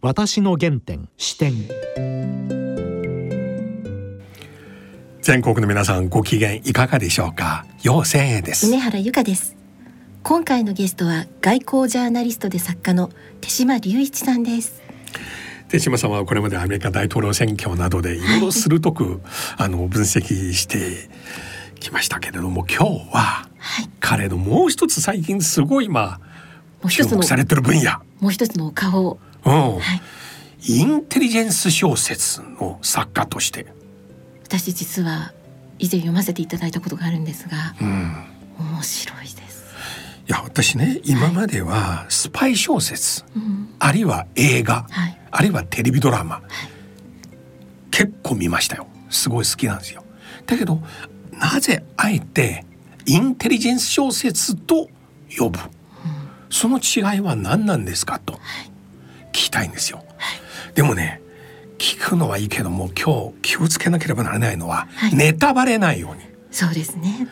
私の原点視点。全国の皆さん、ご機嫌いかがでしょうか。陽性です。梅原由香です。今回のゲストは外交ジャーナリストで作家の手嶋龍一さんです。手嶋さんはこれまでアメリカ大統領選挙などでいろいろ鋭く分析してきましたけれども、今日は彼のもう一つ最近すごい注目されてる分野、もう一つの顔を、インテリジェンス小説の作家として、私実は以前読ませていただいたことがあるんですが、面白いです。いや、私ね、今まではスパイ小説、あるいは映画、あるいはテレビドラマ、結構見ましたよ。すごい好きなんですよ。だけどなぜあえてインテリジェンス小説と呼ぶ、その違いは何なんですかと聞きたいんですよ。でもね、聞くのはいいけども、今日気をつけなければならないのは、ネタバレないように。そうですね。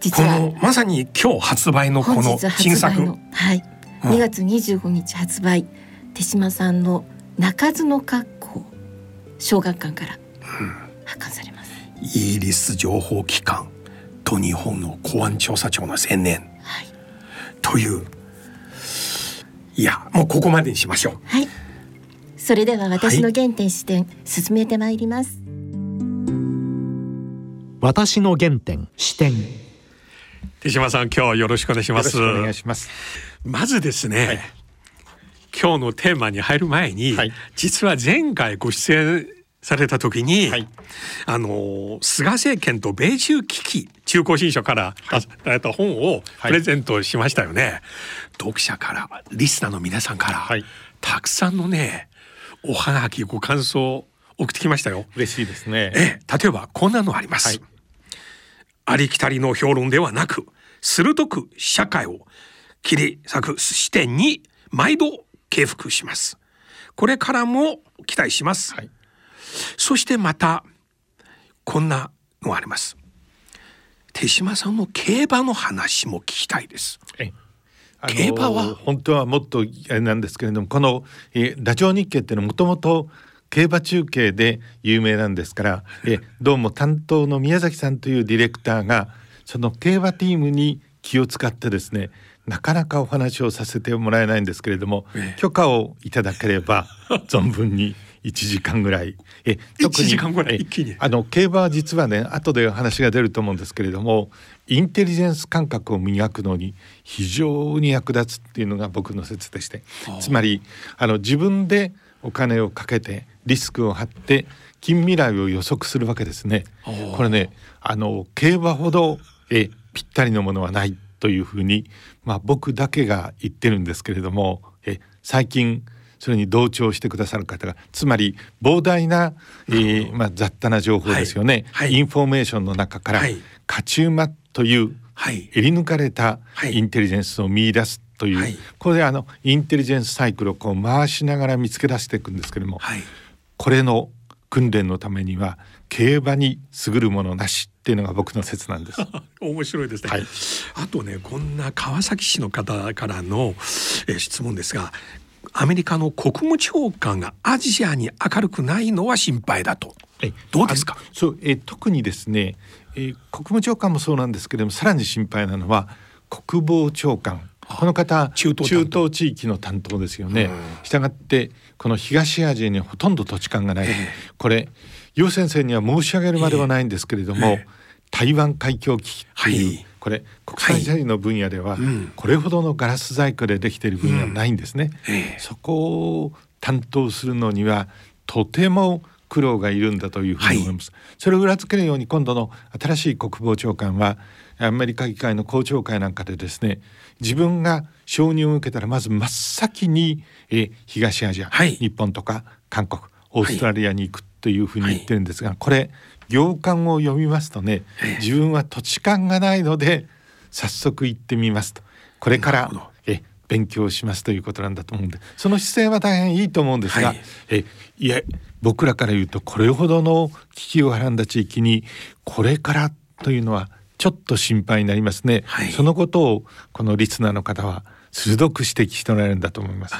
実はこのまさに今日発売のこの新作、2月25日発売、手嶋さんの鳴かずの格好、小学館から発刊されます。イギリス情報機関と日本の公安調査庁の宣伝、という。いや、もうここまでにしましょう。はい。それでは私の原点視点、進めてまいります。私の原点視点。手嶋さん、今日よろしくお願いします。よろしくお願いします。まずですね、今日のテーマに入る前に、実は前回ご出演された時に、菅政権と米中危機、中古新書から出された本をプレゼントしましたよね。読者からリスナーの皆さんから、たくさんのね、おはがき、ご感想送ってきましたよ。嬉しいですね。例えばこんなのあります。ありきたりの評論ではなく、鋭く社会を切り裂く視点に毎度敬服します。これからも期待します。そしてまたこんなのあります。手嶋さんの競馬の話も聞きたいです。競馬は本当はもっとなんですけれども、このラジオ日経っていうのはもともと競馬中継で有名なんですから、どうも担当の宮崎さんというディレクターがその競馬チームに気を使ってですね、なかなかお話をさせてもらえないんですけれども、許可をいただければ存分に1時間ぐらい、特に1時間ぐらい一気に競馬は実はね、後で話が出ると思うんですけれども、インテリジェンス感覚を磨くのに非常に役立つっていうのが僕の説でして、つまり自分でお金をかけてリスクを張って近未来を予測するわけですね。これね、競馬ほどぴったりのものはないというふうに、僕だけが言ってるんですけれども、最近それに同調してくださる方が、つまり膨大な、雑多な情報ですよね、インフォメーションの中から、勝ち馬という、えり抜かれたインテリジェンスを見出すという、これでインテリジェンスサイクルをこう回しながら見つけ出していくんですけれども、これの訓練のためには競馬に優るものなしっていうのが僕の説なんです。面白いですね。あとね、こんな川崎市の方からの質問ですが、アメリカの国務長官がアジアに明るくないのは心配だと。どうですか？特にですね、国務長官もそうなんですけれども、さらに心配なのは国防長官。この方、中東地域の担当ですよね。したがってこの東アジアにほとんど土地勘がない、これ楊先生には申し上げるまではないんですけれども、台湾海峡危機っていう、これ国際社会の分野ではこれほどのガラス細工でできている分野はないんですね。そこを担当するのにはとても苦労がいるんだというふうに思います。それを裏付けるように、今度の新しい国防長官はアメリカ議会の公聴会なんかでですね、自分が承認を受けたらまず真っ先に東アジア、日本とか韓国、オーストラリアに行くというふうに言ってるんですが、これ行間を読みますとね、自分は土地勘がないので早速行ってみますと、これから勉強しますということなんだと思うんで、その姿勢は大変いいと思うんですが、いや、僕らから言うとこれほどの危機をはらんだ地域にこれからというのはちょっと心配になりますね。そのことをこのリスナーの方は鋭く指摘しておられるんだと思います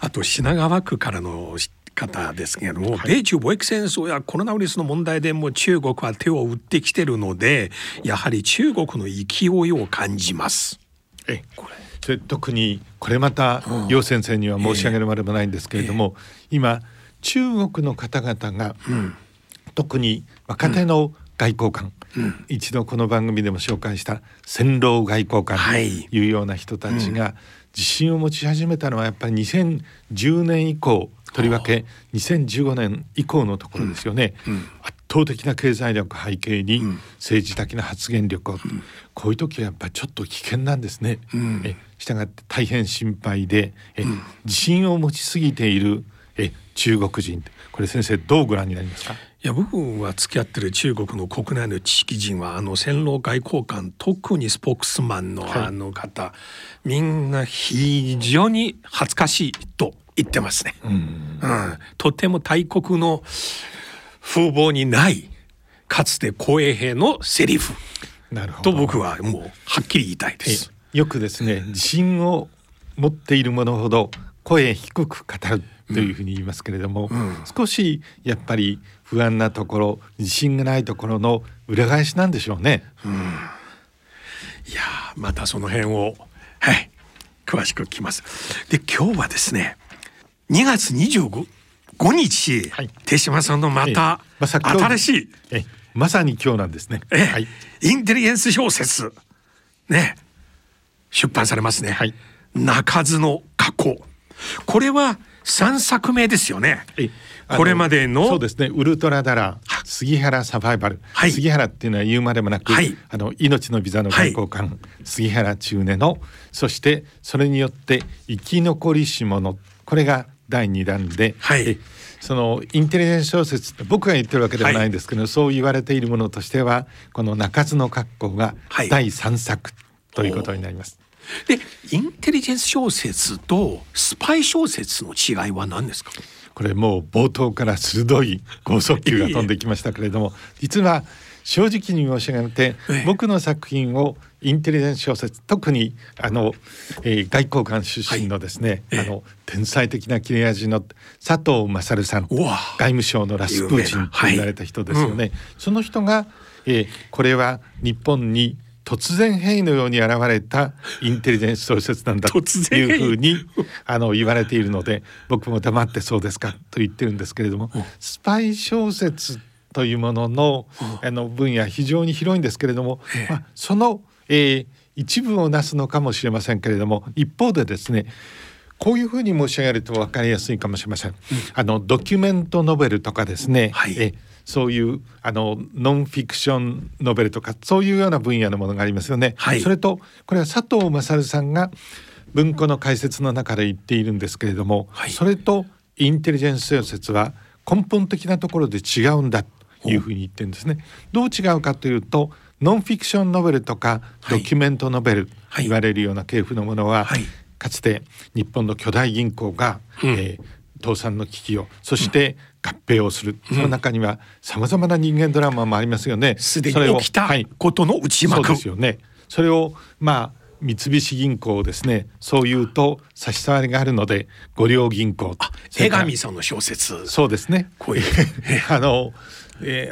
あと品川区からの方ですけれども、米中貿易戦争やコロナウイルスの問題でも中国は手を打ってきてるので、やはり中国の勢いを感じます。これそれ特にこれまた楊先生には申し上げるまでもないんですけれども、今中国の方々が、特に若手の外交官、一度この番組でも紹介した戦狼外交官というような人たちが自信を持ち始めたのはやっぱり2010年以降、とりわけ2015年以降のところですよね。圧倒的な経済力背景に政治的な発言力を、こういう時はやっぱりちょっと危険なんですね。したがって大変心配で、自信を持ちすぎている中国人、これ先生どうご覧になりますか？いや、僕は付き合ってる中国の国内の知識人は戦狼外交官、特にスポークスマンの方、みんな非常に恥ずかしいと言ってますね。とても大国の風貌にない、かつて紅衛兵のセリフと僕はもうはっきり言いたいです。よくですね、自信を持っている者ほど声低く語るというふうに言いますけれども、少しやっぱり不安なところ、自信がないところの裏返しなんでしょうね。いや、またその辺を、詳しく聞きます。で、今日はですね、2月25日、手嶋さんのまた新しい、まさに今日なんですね、インテリジェンス小説、出版されますね。鳴かずの過去、これは3作目ですよね。これまでのそうですね、ウルトラダラ、杉原サバイバル、杉原っていうのは言うまでもなく、命のビザの外交官、杉原中根の、そしてそれによって生き残りし者、これが第2弾で、そのインテリジェンス小説って僕が言ってるわけではないんですけど、そう言われているものとしてはこの鳴かずの過去が第3作ということになります。で、インテリジェンス小説とスパイ小説の違いは何ですか？これもう冒頭から鋭い剛速球が飛んできましたけれども実は正直に申し上げて、僕の作品をインテリジェンス小説、特に外交官出身のですね、天才的な切れ味の佐藤勝さん、外務省のラスプーチンと言われた人ですよね。その人が、これは日本に突然変異のように現れたインテリジェンス小説なんだというふうに言われているので、僕も黙ってそうですかと言ってるんですけれども、スパイ小説というものの分野非常に広いんですけれども、その一部をなすのかもしれませんけれども、一方でですね、こういうふうに申し上げると分かりやすいかもしれません。ドキュメントノベルとかですね、そういうノンフィクションノベルとか、そういうような分野のものがありますよね。それとこれは佐藤勝さんが文庫の解説の中で言っているんですけれども、それとインテリジェンス小説は根本的なところで違うんだというふうに言ってるんですね。どう違うかというと、ノンフィクションノベルとかドキュメントノベル、言われるような系譜のものは、かつて日本の巨大銀行が、倒産の危機を、そして合併をする、その中にはさまざまな人間ドラマもありますよね。すでに起きたことの内幕、そうですよね。それを三菱銀行をですね、そう言うと差し障りがあるので五稜銀行、江上さんの小説、そうですね、こういう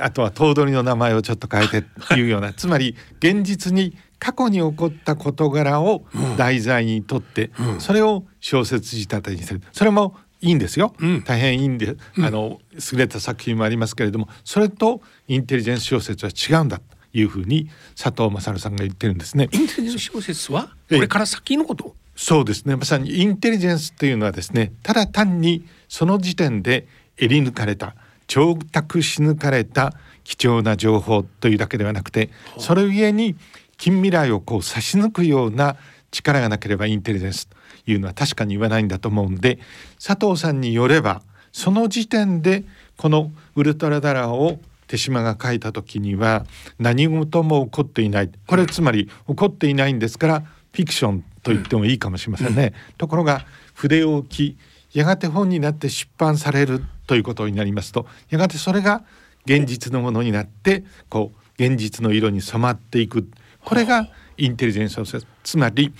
あとは頭取の名前をちょっと変えてというような、つまり現実に過去に起こった事柄を題材にとって、それを小説仕立てにする。それもいいんですよ、大変いいんで、優れた作品もありますけれども、それとインテリジェンス小説は違うんだというふうに佐藤勝さんが言ってるんですね。インテリジェンス小説はこれから先のこと、そうですね、まさにインテリジェンスというのはですね、ただ単にその時点で襟抜かれた、調達し抜かれた貴重な情報というだけではなくて、それゆえに近未来をこう差し抜くような力がなければインテリジェンスというのは確かに言わないんだと思うんで、佐藤さんによればその時点でこのウルトラダラを手嶋が書いた時には何事も起こっていない、これつまり起こっていないんですからフィクションと言ってもいいかもしれませんね。ところが筆を置き、やがて本になって出版されるということになりますと、やがてそれが現実のものになって、こう現実の色に染まっていく、これがインテリジェンスをつまり、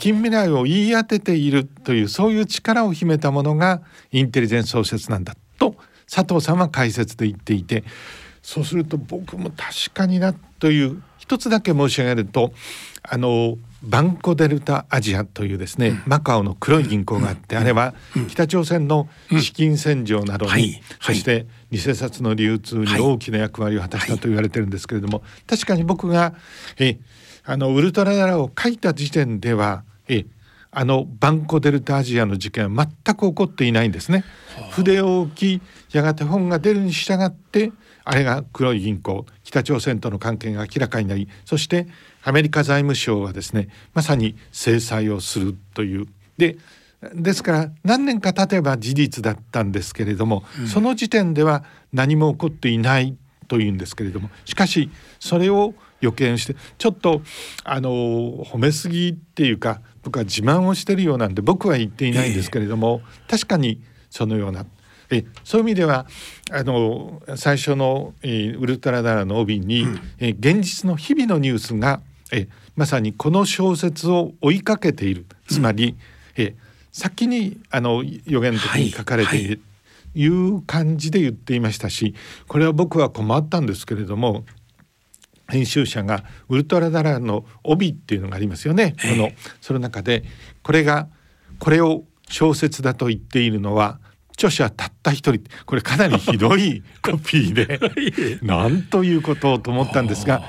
近未来を言い当てているというそういう力を秘めたものがインテリジェンス小説なんだと佐藤さんは解説で言っていて、そうすると僕も確かになという一つだけ申し上げると、バンコデルタアジアというですね、マカオの黒い銀行があって、あれは北朝鮮の資金洗浄などに、そして偽札の流通に大きな役割を果たしたと言われてるんですけれども、確かに僕がウルトラヤラを書いた時点ではバンコデルタアジアの事件は全く起こっていないんですね。筆を置きやがて本が出るに従ってあれが黒い銀行、北朝鮮との関係が明らかになり、そしてアメリカ財務省はですねまさに制裁をするというですから何年か経てば事実だったんですけれども、その時点では何も起こっていないというんですけれども、しかしそれを予見してちょっと褒めすぎっていうか僕は自慢をしてるようなんで僕は言っていないんですけれども、確かにそのようなそういう意味では最初の、ウルトラダラの帯に、現実の日々のニュースがまさにこの小説を追いかけている、つまり、先に予言的に書かれている、いう感じで言っていましたし、これは僕は困ったんですけれども、編集者がウルトラダラの帯っていうのがありますよね、その中でこれを小説だと言っているのは著者たった一人、これかなりひどいコピーでなんということをと思ったんですが、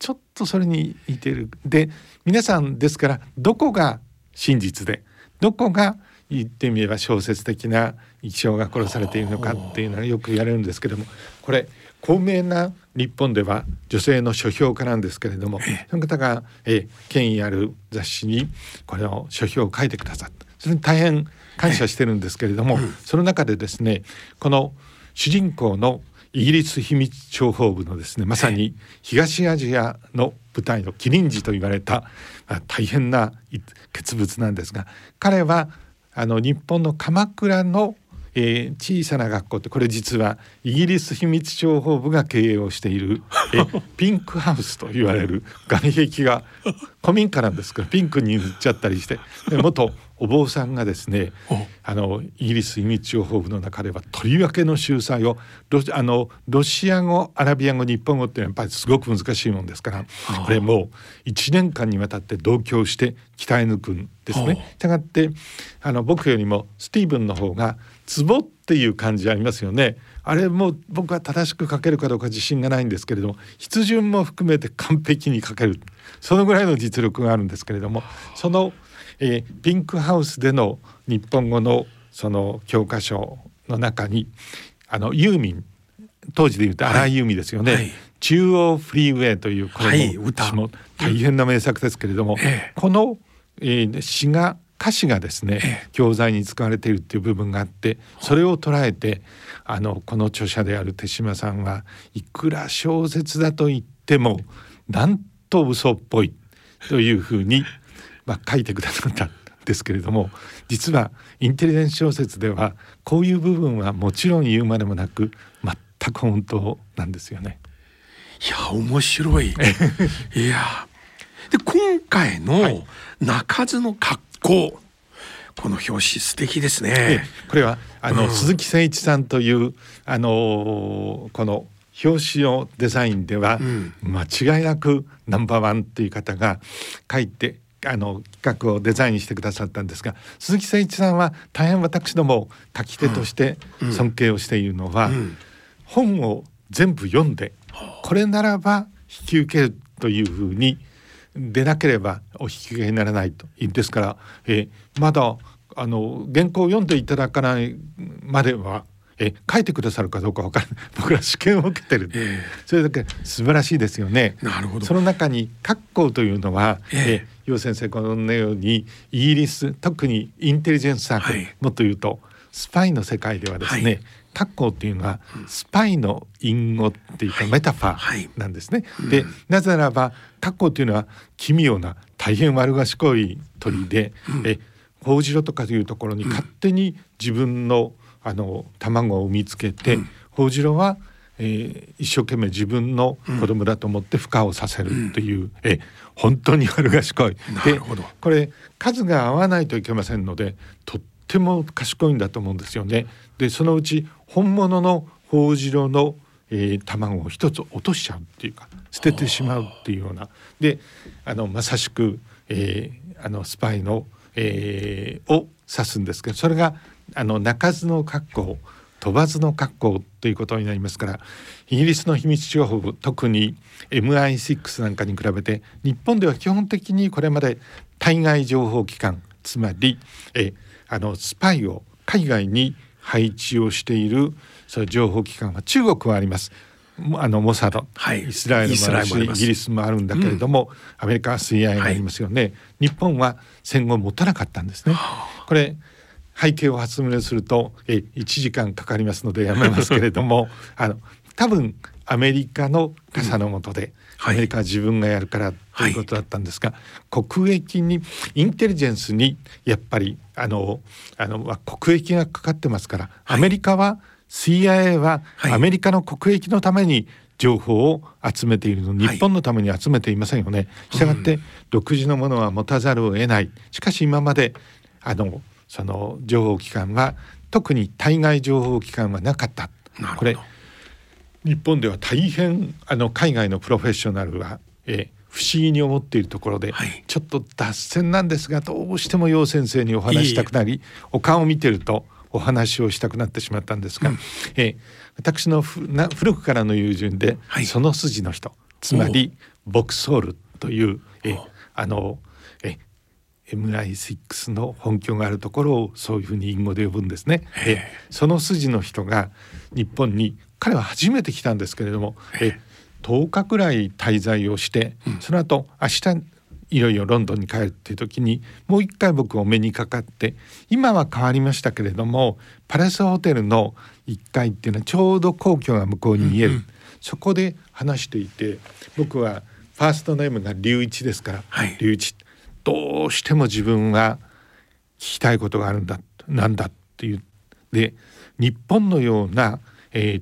ちょっとそれに似ているで、皆さんですからどこが真実でどこが言ってみれば小説的な一生が殺されているのかっていうのはよく言われるんですけども、これ高名な日本では女性の書評家なんですけれども、その方が権威ある雑誌にこれの書評を書いてくださった、それに大変感謝してるんですけれども、その中でですねこの主人公のイギリス秘密諜報部のですねまさに東アジアの舞台のキリンジと言われた、大変な傑物なんですが、彼は日本の鎌倉の、小さな学校って、これ実はイギリス秘密諜報部が経営をしているピンクハウスと言われる外壁が古民家なんですけどピンクに塗っちゃったりして、で元お坊さんがですねイギリス秘密情報部の中ではとりわけの秀才をロシア語アラビア語日本語ってやっぱりすごく難しいもんですから、これもう1年間にわたって同居して鍛え抜くんですね。したがって僕よりもスティーブンの方がツボっていう感じありますよね。あれも僕は正しく書けるかどうか自信がないんですけれども、筆順も含めて完璧に書ける、そのぐらいの実力があるんですけれども、そのピンクハウスでの日本語のその教科書の中にユーミン、当時でいうと荒井由実ですよね、中央フリーウェイというこのも大変な名作ですけれども、この詩が歌詞がですね、教材に使われているっていう部分があって、それを捉えてこの著者である手島さんはいくら小説だと言ってもなんと嘘っぽいというふうに書いてくださったんですけれども、実はインテリジェンス小説ではこういう部分はもちろん言うまでもなく全く本当なんですよね。いや面白いいやで今回の鳴かずの格好、この表紙素敵ですね。これは鈴木誠一さんというこの表紙のデザインでは、間違いなくナンバーワンという方が書いて企画をデザインしてくださったんですが、鈴木誠一さんは大変私ども書き手として尊敬をしているのは、本を全部読んでこれならば引き受けるというふうに出なければお引き受けにならないと。ですから、まだ原稿を読んでいただかないまでは書いてくださるかどうか分からない。僕ら試験を受けてる、それだけ素晴らしいですよね。なるほど。その中に格好というのは、楊先生このようにイギリス、特にインテリジェンスサークル、もっと言うとスパイの世界ではですね、格好というのはスパイの隠語っていうかメタファーなんですね。でなぜならば格好というのは奇妙な大変悪賢い鳥で、ホウジロとかというところに勝手に自分の卵を産みつけて、ホウジロは一生懸命自分の子供だと思って孵化をさせるという、本当に悪賢い。なるほど。でこれ数が合わないといけませんのでとっても賢いんだと思うんですよね。でそのうち本物のホオジロの、卵を一つ落としちゃうっていうか捨ててしまうっていうようなでまさしく、スパイの、を指すんですけどそれが鳴かずの格好飛ばずの格好ということになりますからイギリスの秘密情報部特に MI6 なんかに比べて日本では基本的にこれまで対外情報機関つまりスパイを海外に配置をしているその情報機関は中国はありますモサド、イスラエルもあるしイギリスもあるんだけれども、アメリカは CIA がありますよね、日本は戦後持たなかったんですね。これ背景を発明すると1時間かかりますのでやめますけれども多分アメリカの傘の下で、アメリカは自分がやるからということだったんですが、国益にインテリジェンスにやっぱり国益がかかってますから、アメリカは CIA はアメリカの国益のために情報を集めているのに日本のために集めていませんよね。したがって独自のものは持たざるを得ない。しかし今までその情報機関は特に対外情報機関はなかった。これ日本では大変海外のプロフェッショナルは、不思議に思っているところで、ちょっと脱線なんですがどうしても楊先生にお話したくなりお顔を見てるとお話をしたくなってしまったんですが、私の古くからの友人で、その筋の人つまりボクソールというMI6 の本拠があるところをそういうふうに隠語で呼ぶんですね。その筋の人が日本に彼は初めて来たんですけれども10日くらい滞在をして、その後明日いよいよロンドンに帰るっていう時にもう一回僕お目にかかって今は変わりましたけれどもパレスホテルの1階っていうのはちょうど皇居が向こうに見える、そこで話していて僕はファーストネームが龍一ですから、龍一どうしても自分は聞きたいことがあるんだなんだっていうで日本のような、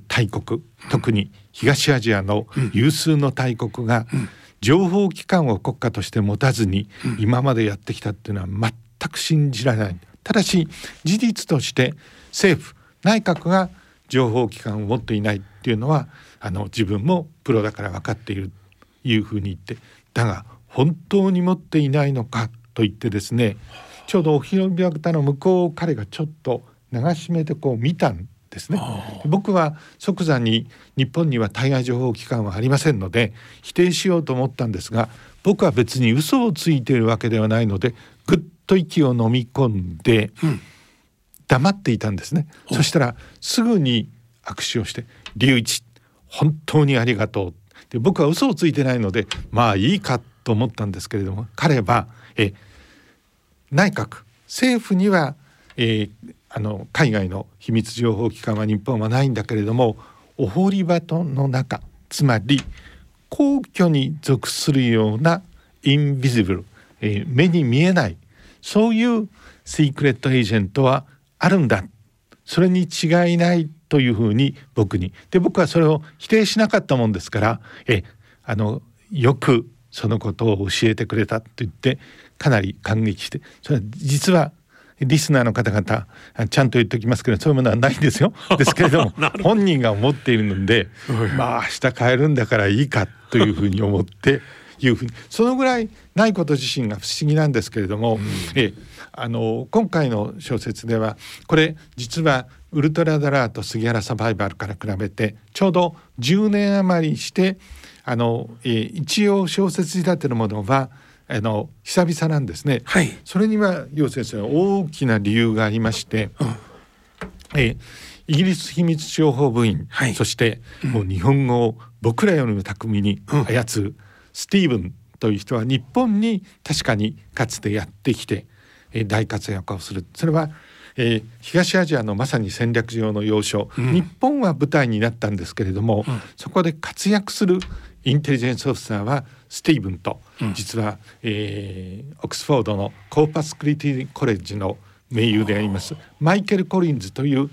大国特に東アジアの有数の大国が情報機関を国家として持たずに今までやってきたっていうのは全く信じられない。ただし事実として政府内閣が情報機関を持っていないっていうのは自分もプロだから分かっているというふうに言ってだが本当に持っていないのかと言ってですねちょうどお広場の向こうを彼がちょっと流し目でこう見たんですね。僕は即座に日本には対外情報機関はありませんので否定しようと思ったんですが僕は別に嘘をついているわけではないのでぐっと息を飲み込んで黙っていたんですね。そしたらすぐに握手をして龍一本当にありがとうで僕は嘘をついてないのでまあいいかと思ったんですけれども彼は内閣政府には、海外の秘密情報機関は日本はないんだけれどもお堀場の中つまり皇居に属するようなインビジブル、目に見えないそういうシークレットエージェントはあるんだそれに違いないというふうに僕にで僕はそれを否定しなかったもんですからよくそのことを教えてくれたと言ってかなり感激してそれは実はリスナーの方々ちゃんと言っておきますけどそういうものはないんですよですけれども本人が思っているのでまあ明日帰るんだからいいかというふうに思ってそのぐらいないこと自身が不思議なんですけれども、今回の小説ではこれ実はウルトラダラーと杉原サバイバルから比べてちょうど10年余りして一応小説仕立てのものは久々なんですね、それには楊先生は大きな理由がありまして、イギリス秘密情報部員、そしてもう日本語を僕らよりも巧みに操るスティーブンという人は日本に確かにかつてやってきて、大活躍をする。それは東アジアのまさに戦略上の要所、日本は舞台になったんですけれども、そこで活躍するインテリジェンスオフィサーはスティーブンと、実は、オックスフォードのコーパスクリティコレッジの盟友でありますマイケル・コリンズという、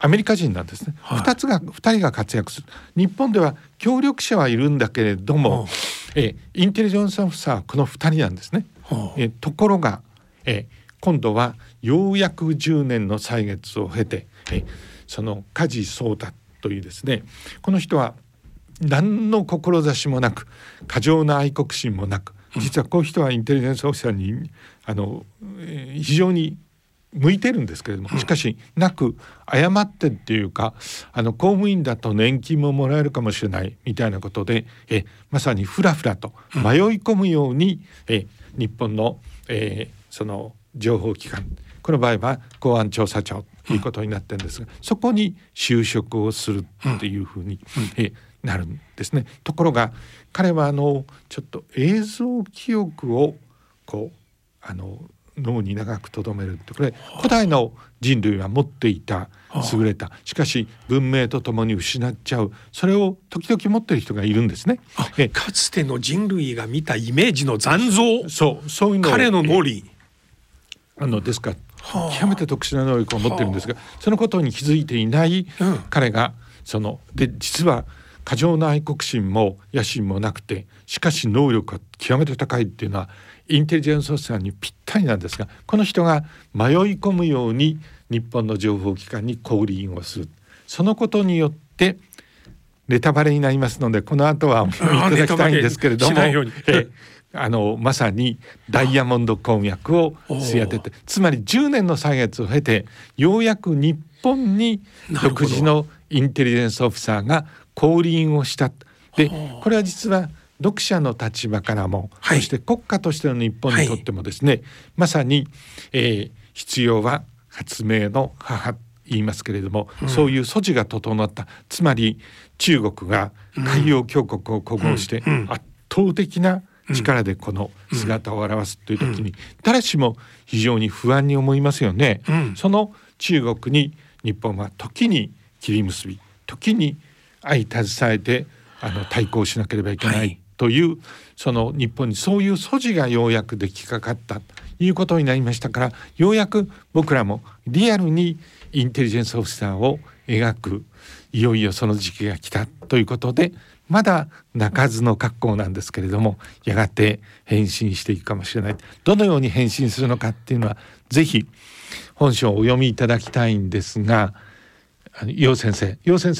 アメリカ人なんですね、はい、2人が活躍する。日本では協力者はいるんだけれども、インテリジェンスオフィサーはこの2人なんですね。ところが、今度はようやく10年の歳月を経て、その梶宗太というですね、この人は何の志もなく過剰な愛国心もなく、実はこういう人はインテリジェンスオフィサーに非常に向いてるんですけれども、しかしなく誤ってっていうか、公務員だと年金ももらえるかもしれないみたいなことで、まさにフラフラと迷い込むように、日本の、その情報機関、この場合は公安調査庁ということになってるんですが、そこに就職をするっていうふうに、なるんですね。ところが彼はちょっと映像記憶をこう脳に長く留めるって、これ古代の人類は持っていた優れた、しかし文明とともに失っちゃう、それを時々持ってる人がいるんですね。かつての人類が見たイメージの残像、そういうのを彼の脳裏ですから、極めて特殊な能力を持ってるんですが、そのことに気づいていない彼が、で実は過剰な愛国心も野心もなくて、しかし能力が極めて高いっていうのはインテリジェンスオフィサーにぴったりなんですが、この人が迷い込むように日本の情報機関に降臨をする。そのことによってネタバレになりますので、この後はお見せいただきたいんですけれども、まさにダイヤモンド鉱脈を吸い当てて、つまり10年の歳月を経てようやく日本に独自のインテリジェンスオフィサーが降臨をした。でこれは実は読者の立場からも、そして国家としての日本にとってもですね、まさに、必要は発明の母と言いますけれども、そういう素地が整った、つまり中国が海洋強国を誇号して圧倒的な力でこの姿を現すという時に、誰しも非常に不安に思いますよね。その中国に日本は時に切り結び、時に相携えて対抗しなければいけないという、その日本にそういう素地がようやく出来かかったということになりましたから、ようやく僕らもリアルにインテリジェンスオフィサーを描く、いよいよその時期が来たということで、まだ鳴かずの格好なんですけれども、やがて変身していくかもしれない。どのように変身するのかっていうのは、ぜひ本書をお読みいただきたいんですが、楊先生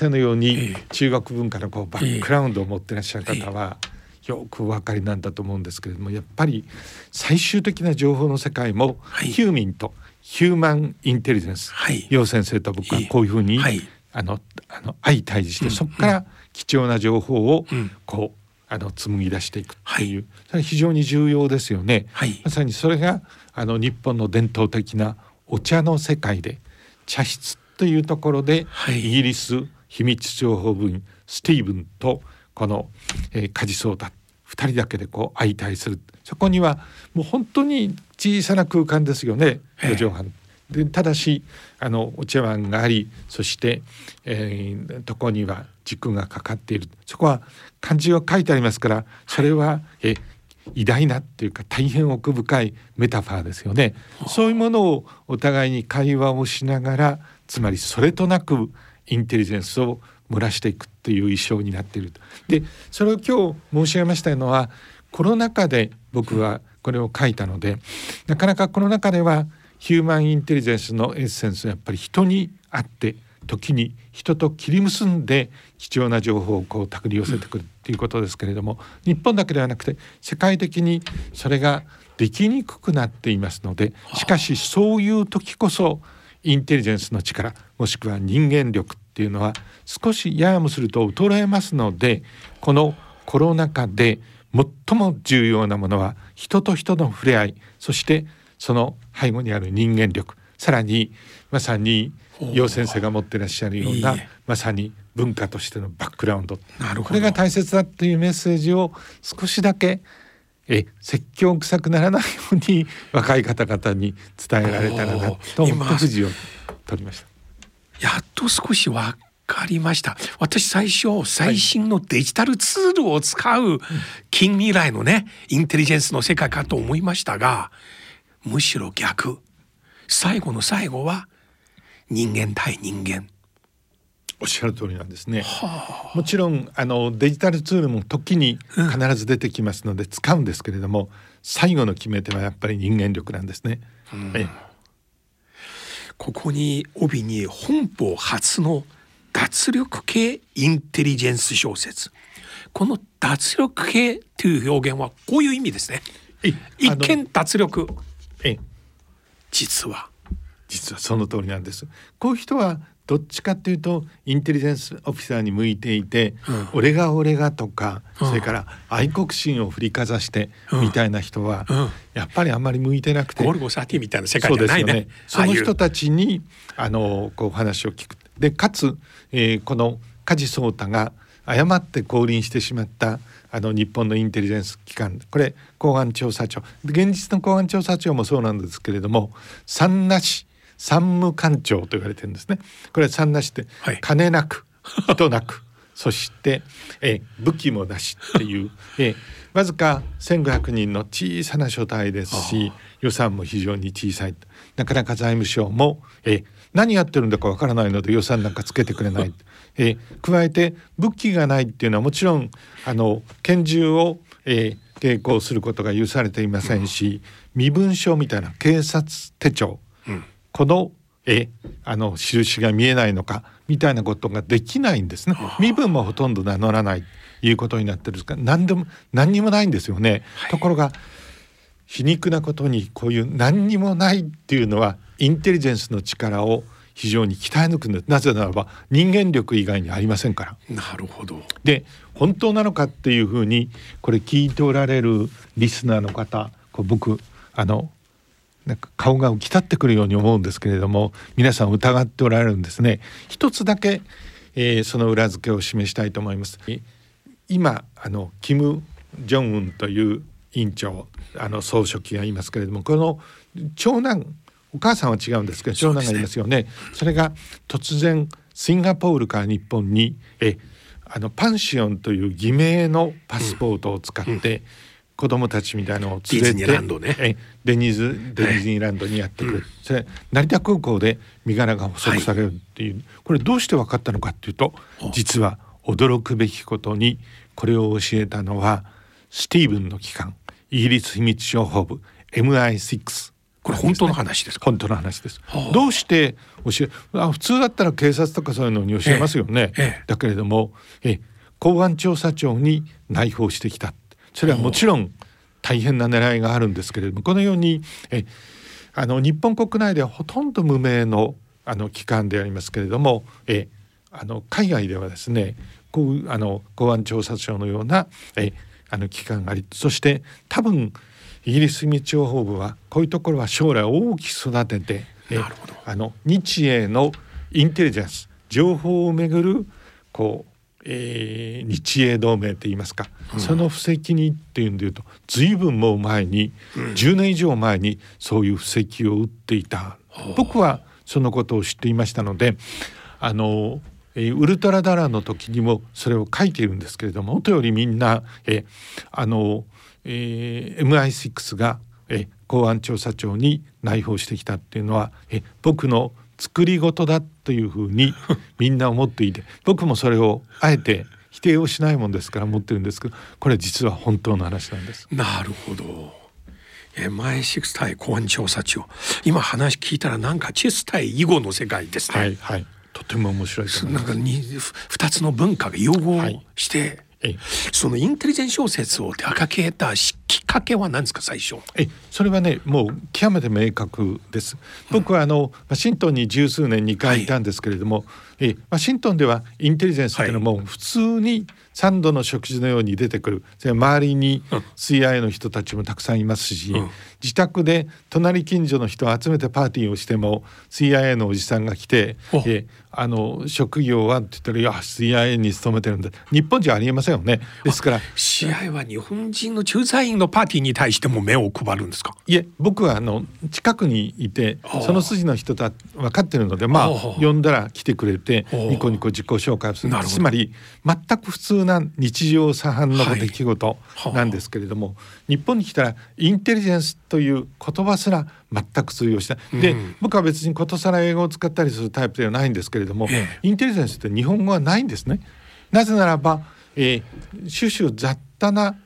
のように中学文化のこうバックグラウンドを持ってらっしゃる方はよくお分かりなんだと思うんですけれども、やっぱり最終的な情報の世界もヒューミンとヒューマンインテリジェンス、楊先生と僕はこういうふうに相対峙して、そこから貴重な情報をこう紡ぎ出していくっていう、それは非常に重要ですよね。まさにそれが日本の伝統的なお茶の世界で、茶室というところで、イギリス秘密情報部員スティーブンとこの梶宗太2人だけでこう相対する。そこにはもう本当に小さな空間ですよね、4畳半で。ただしお茶碗があり、そして、とこには軸がかかっている。そこは漢字が書いてありますから、それは偉大なっていうか大変奥深いメタファーですよね。そういうものをお互いに会話をしながら、つまりそれとなくインテリジェンスを漏らしていくっていう意匠になっている。でそれを今日申し上げましたのは、コロナ禍で僕はこれを書いたので、なかなかコロナ禍ではヒューマンインテリジェンスのエッセンスはやっぱり人にあって、時に人と切り結んで貴重な情報をこう手繰り寄せてくるっていうことですけれども、日本だけではなくて世界的にそれができにくくなっていますので、しかしそういう時こそインテリジェンスの力、もしくは人間力っていうのは少しややもすると衰えますので、このコロナ禍で最も重要なものは人と人の触れ合い、そしてその背後にある人間力、さらにまさに楊先生が持ってらっしゃるようなまさに文化としてのバックグラウンド、これが大切だというメッセージを少しだけ説教臭くならないように若い方々に伝えられたらなと思って筋を取りました。やっと少し分かりました。私最初最新のデジタルツールを使う近未来のねインテリジェンスの世界かと思いましたが、むしろ逆、最後の最後は人間対人間、おっしゃる通りなんですね。もちろんデジタルツールも時に必ず出てきますので使うんですけれども、最後の決め手はやっぱり人間力なんですね。ここに帯に本邦初の脱力系インテリジェンス小説、この脱力系という表現はこういう意味ですね。一見脱力、実はその通りなんです。こういう人はどっちかというとインテリジェンスオフィサーに向いていて、俺がとか、それから愛国心を振りかざしてみたいな人はやっぱりあんまり向いてなくて、ゴルゴ13みたいな世界じゃない ね。その人たちにこう話を聞く。でかつ、この梶壮太が誤って降臨してしまった日本のインテリジェンス機関、これ公安調査庁、現実の公安調査庁もそうなんですけれども、三無し三無官庁と言われてるんですね。これは三無しって、金なく人なくそして、武器もなしっていう、わずか1500人の小さな所帯ですし、予算も非常に小さい。なかなか財務省も、何やってるんだかわからないので予算なんかつけてくれない。加えて武器がないっていうのはもちろん拳銃を、携行することが許されていませんし、身分証みたいな警察手帳、この印が見えないのかみたいなことができないんですね。身分もほとんど名乗らないいうことになってるんですが、何にもないんですよね。ところが皮肉なことに、こういう何にもないっていうのはインテリジェンスの力を非常に鍛え抜くんです。なぜならば人間力以外にありませんから。なるほど。で、本当なのかっていうふうにこれ聞いておられるリスナーの方、こう僕なんか顔が浮き立ってくるように思うんですけれども、皆さん疑っておられるんですね。一つだけ、その裏付けを示したいと思います。今キム・ジョンウンという委員長総書記がいますけれども、この長男、お母さんは違うんですけど長男がいますよね。それが突然シンガポールから日本にパンシオンという偽名のパスポートを使って子供たちみたいなのを連れてディズニーランドにやってくる。それ成田空港で身柄が捕獲されるっていう、これどうして分かったのかっていうと、実は驚くべきことにこれを教えたのはスティーブンの機関、イギリス秘密情報部 MI6。これ本当の話ですか？本当の話です。どうして普通だったら警察とかそういうのに教えますよね。だけれども公安調査庁に内包してきた。それはもちろん大変な狙いがあるんですけれども、このように日本国内ではほとんど無名の機関でありますけれども、海外ではですね、公安調査庁のような機関があり、そして多分イギリス秘密情報部はこういうところは将来大きく育てて、日英のインテリジェンス情報をめぐる日英同盟といいますか、その布石にっていうんでいうと、随分もう前に、10年以上前にそういう布石を打っていた。僕はそのことを知っていましたので、ウルトラダラの時にもそれを書いているんですけれども、もとよりみんなMI6 が公安調査庁に内包してきたっていうのは僕の作り事だというふうにみんな思っていて僕もそれをあえて否定をしないもんですから思ってるんですけど、これ実は本当の話なんです。なるほど。MI6 対公安調査庁、今話聞いたらなんかチェス対囲碁の世界ですね。とても面白いです。なんか2つの文化が融合して、そのインテリジェンス小説を手掛けたきっかけは何ですか？最初それはね、もう極めて明確です。僕はワシントンに十数年2回いたんですけれども、ワシントンではインテリジェンスというのも普通に3度の食事のように出てくる。それ周りに CIA の人たちもたくさんいますし、自宅で隣近所の人を集めてパーティーをしても CIA のおじさんが来て、職業はって言ったら、いや CIA に勤めてるんだ。日本人はありえませんよね。ですから CIA は日本人の駐在員のパーティーに対しても目を配るんですか？いえ、僕は近くにいてその筋の人だ分かってるので、呼んだら来てくれてニコニコ自己紹介をする。つまり全く普通な日常茶飯の出来事なんですけれども、はいはあ、日本に来たらインテリジェンスという言葉すら全く通用しない、うん、で僕は別にことさら英語を使ったりするタイプではないんですけれども、インテリジェンスって日本語はないんですね。なぜならば、種々雑多な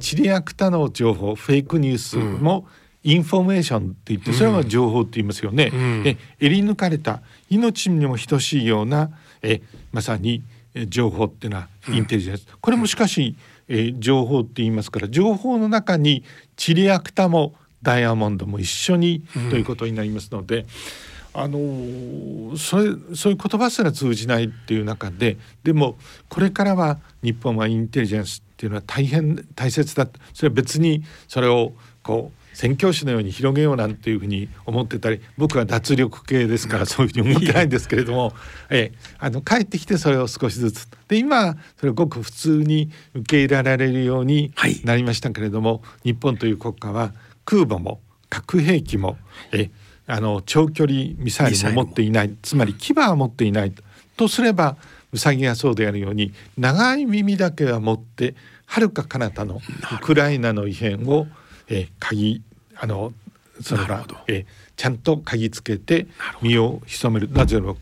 チリアクタの情報、フェイクニュースも、インフォメーションって言って、それは情報って言いますよね、うん、襟抜かれた命にも等しいようなまさに情報っていうのはインテリジェンス、うん、これもしかし、情報って言いますから、情報の中にチリアクタもダイヤモンドも一緒にということになりますので、うん、そういう言葉すら通じないっていう中で、でもこれからは日本はインテリジェンスっていうのは大変大切だ、それは別にそれをこう宣教師のように広げようなんていうふうに思ってたり、僕は脱力系ですからそういうふうに思ってないんですけれども帰ってきてそれを少しずつで、今それをごく普通に受け入れられるようになりましたけれども、はい、日本という国家は空母も核兵器も長距離ミサイルも持っていない、つまり牙は持っていないとすれば、ウサギがそうであるように長い耳だけは持って遥か彼方のウクライナの異変を鍵それからちゃんと鍵つけて身を潜める、なぜなら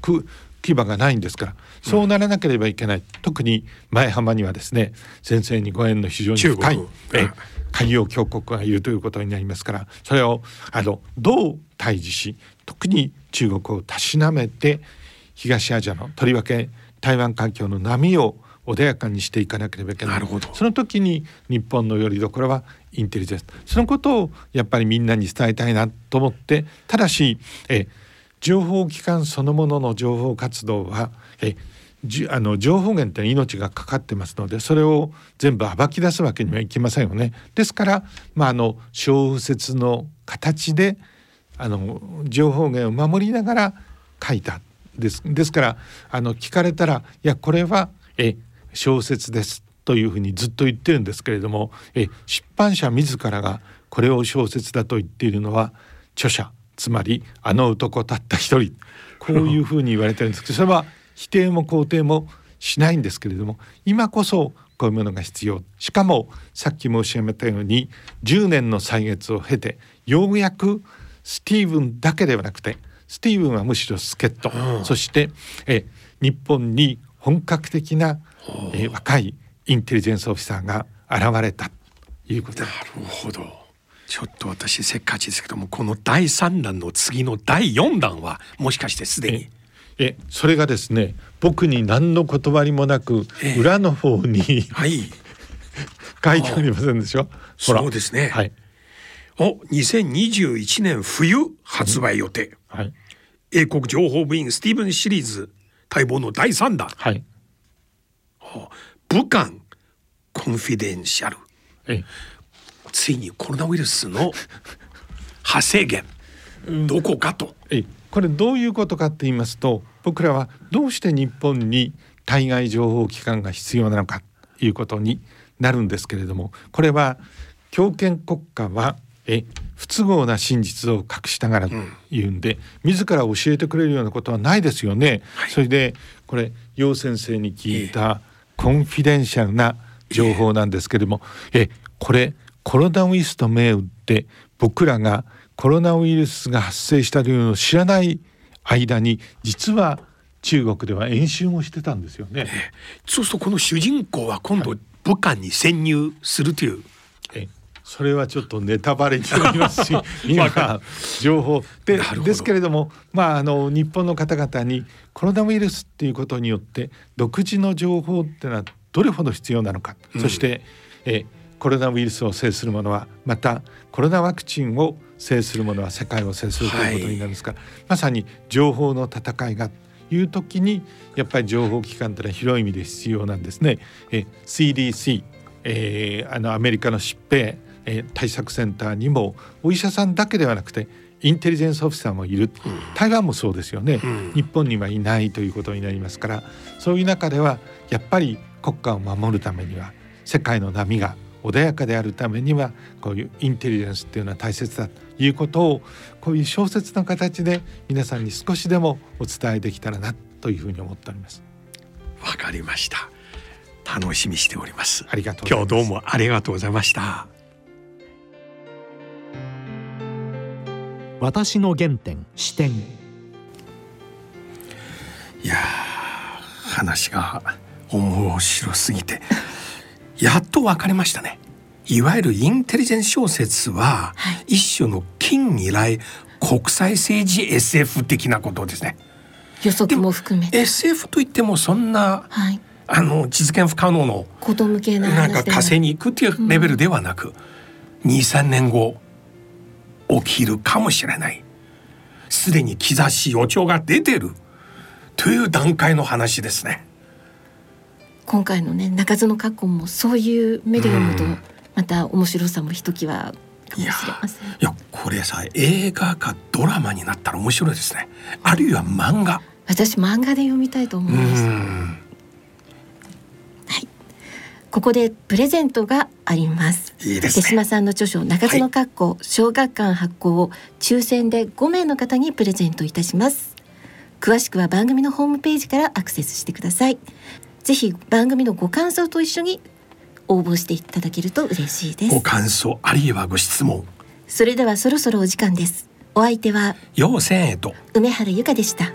牙がないんですから、そうならなければいけない、うん、特に前浜にはですね、先生にご縁の非常に深い海洋強国がいるということになりますから、それをどう対峙し、特に中国をたしなめて東アジアのとりわけ台湾海峡の波を穏やかにしていかなければいけない。なるほど。その時に日本のよりどころはインテリジェンス、そのことをやっぱりみんなに伝えたいなと思って、ただし情報機関そのものの情報活動は情報源って命がかかってますので、それを全部暴き出すわけにはいきませんよね。ですから、小説の形で情報源を守りながら書いたですから聞かれたら、いやこれは小説ですというふうにずっと言ってるんですけれども、出版社自らがこれを小説だと言っているのは著者、つまりあの男たった一人、こういうふうに言われてるんですけど、それは否定も肯定もしないんですけれども、今こそこういうものが必要、しかもさっき申し上げたように10年の歳月を経てようやくスティーブンだけではなくて、スティーブンはむしろ助っ人、うん、そして日本に本格的な、若いインテリジェンスオフィサーが現れたということです。なるほど。ちょっと私せっかちですけども、この第3弾の次の第4弾はもしかしてすでにそれがですね、僕に何の断りもなく裏の方に、はい、書いてありませんでしょ。そうですね、はい、2021年冬発売予定、うん、はい、英国情報部員スティーブンシリーズ待望の第3弾、はい、武漢コンフィデンシャル、ついにコロナウイルスの派生源どこかと、これどういうことかって言いますと、僕らはどうして日本に対外情報機関が必要なのかということになるんですけれども、これは強権国家は不都合な真実を隠しながら言うんで、自ら教えてくれるようなことはないですよね、はい、それでこれ楊先生に聞いたコンフィデンシャルな情報なんですけれども、これコロナウイルスと銘打って僕らがコロナウイルスが発生したというのを知らない間に、実は中国では演習もしてたんですよね、そうするとこの主人公は今度武漢に潜入するという、それはちょっとネタバレになりますし今情報ですけれども、日本の方々にコロナウイルスっていうことによって独自の情報ってのはどれほど必要なのか、うん、そしてコロナウイルスを制するものは、またコロナワクチンを制するものは世界を制するということになるんですから、はい、まさに情報の戦いがいう時にやっぱり情報機関というのは広い意味で必要なんですね。CDC、アメリカの疾病対策センターにもお医者さんだけではなくてインテリジェンスオフィサーもいる、台湾もそうですよね、日本にはいないということになりますから、そういう中ではやっぱり国家を守るためには、世界の波が穏やかであるためにはこういうインテリジェンスっていうのは大切だということを、こういう小説の形で皆さんに少しでもお伝えできたらなというふうに思っております。わかりました。楽しみしております。ありがとうございます。今日どうもありがとうございました。私の原点視点。いや話が面白すぎてやっと分かりましたね。いわゆるインテリジェンス小説は、はい、一種の近未来国際政治 SF 的なことですね。予測も含めて SF といってもそんな、はい、実現不可能の子供系な話でなんか火星に行くっていうレベルではなく、うん、2,3 年後起きるかもしれない、すでに兆し予兆が出てるという段階の話ですね。今回のね中津の過去もそういうメディアムとまた面白さもひときわかもしれません。いやこれさ映画かドラマになったら面白いですね。あるいは漫画。私漫画で読みたいと思いました。はい、ここでプレゼントがあります。いいですね。手島さんの著書中津のかっこ小学館発行を抽選で5名の方にプレゼントいたします。詳しくは番組のホームページからアクセスしてください。ぜひ番組のご感想と一緒に応募していただけると嬉しいです。ご感想あるいはご質問。それではそろそろお時間です。お相手は陽線へと梅原由香でした。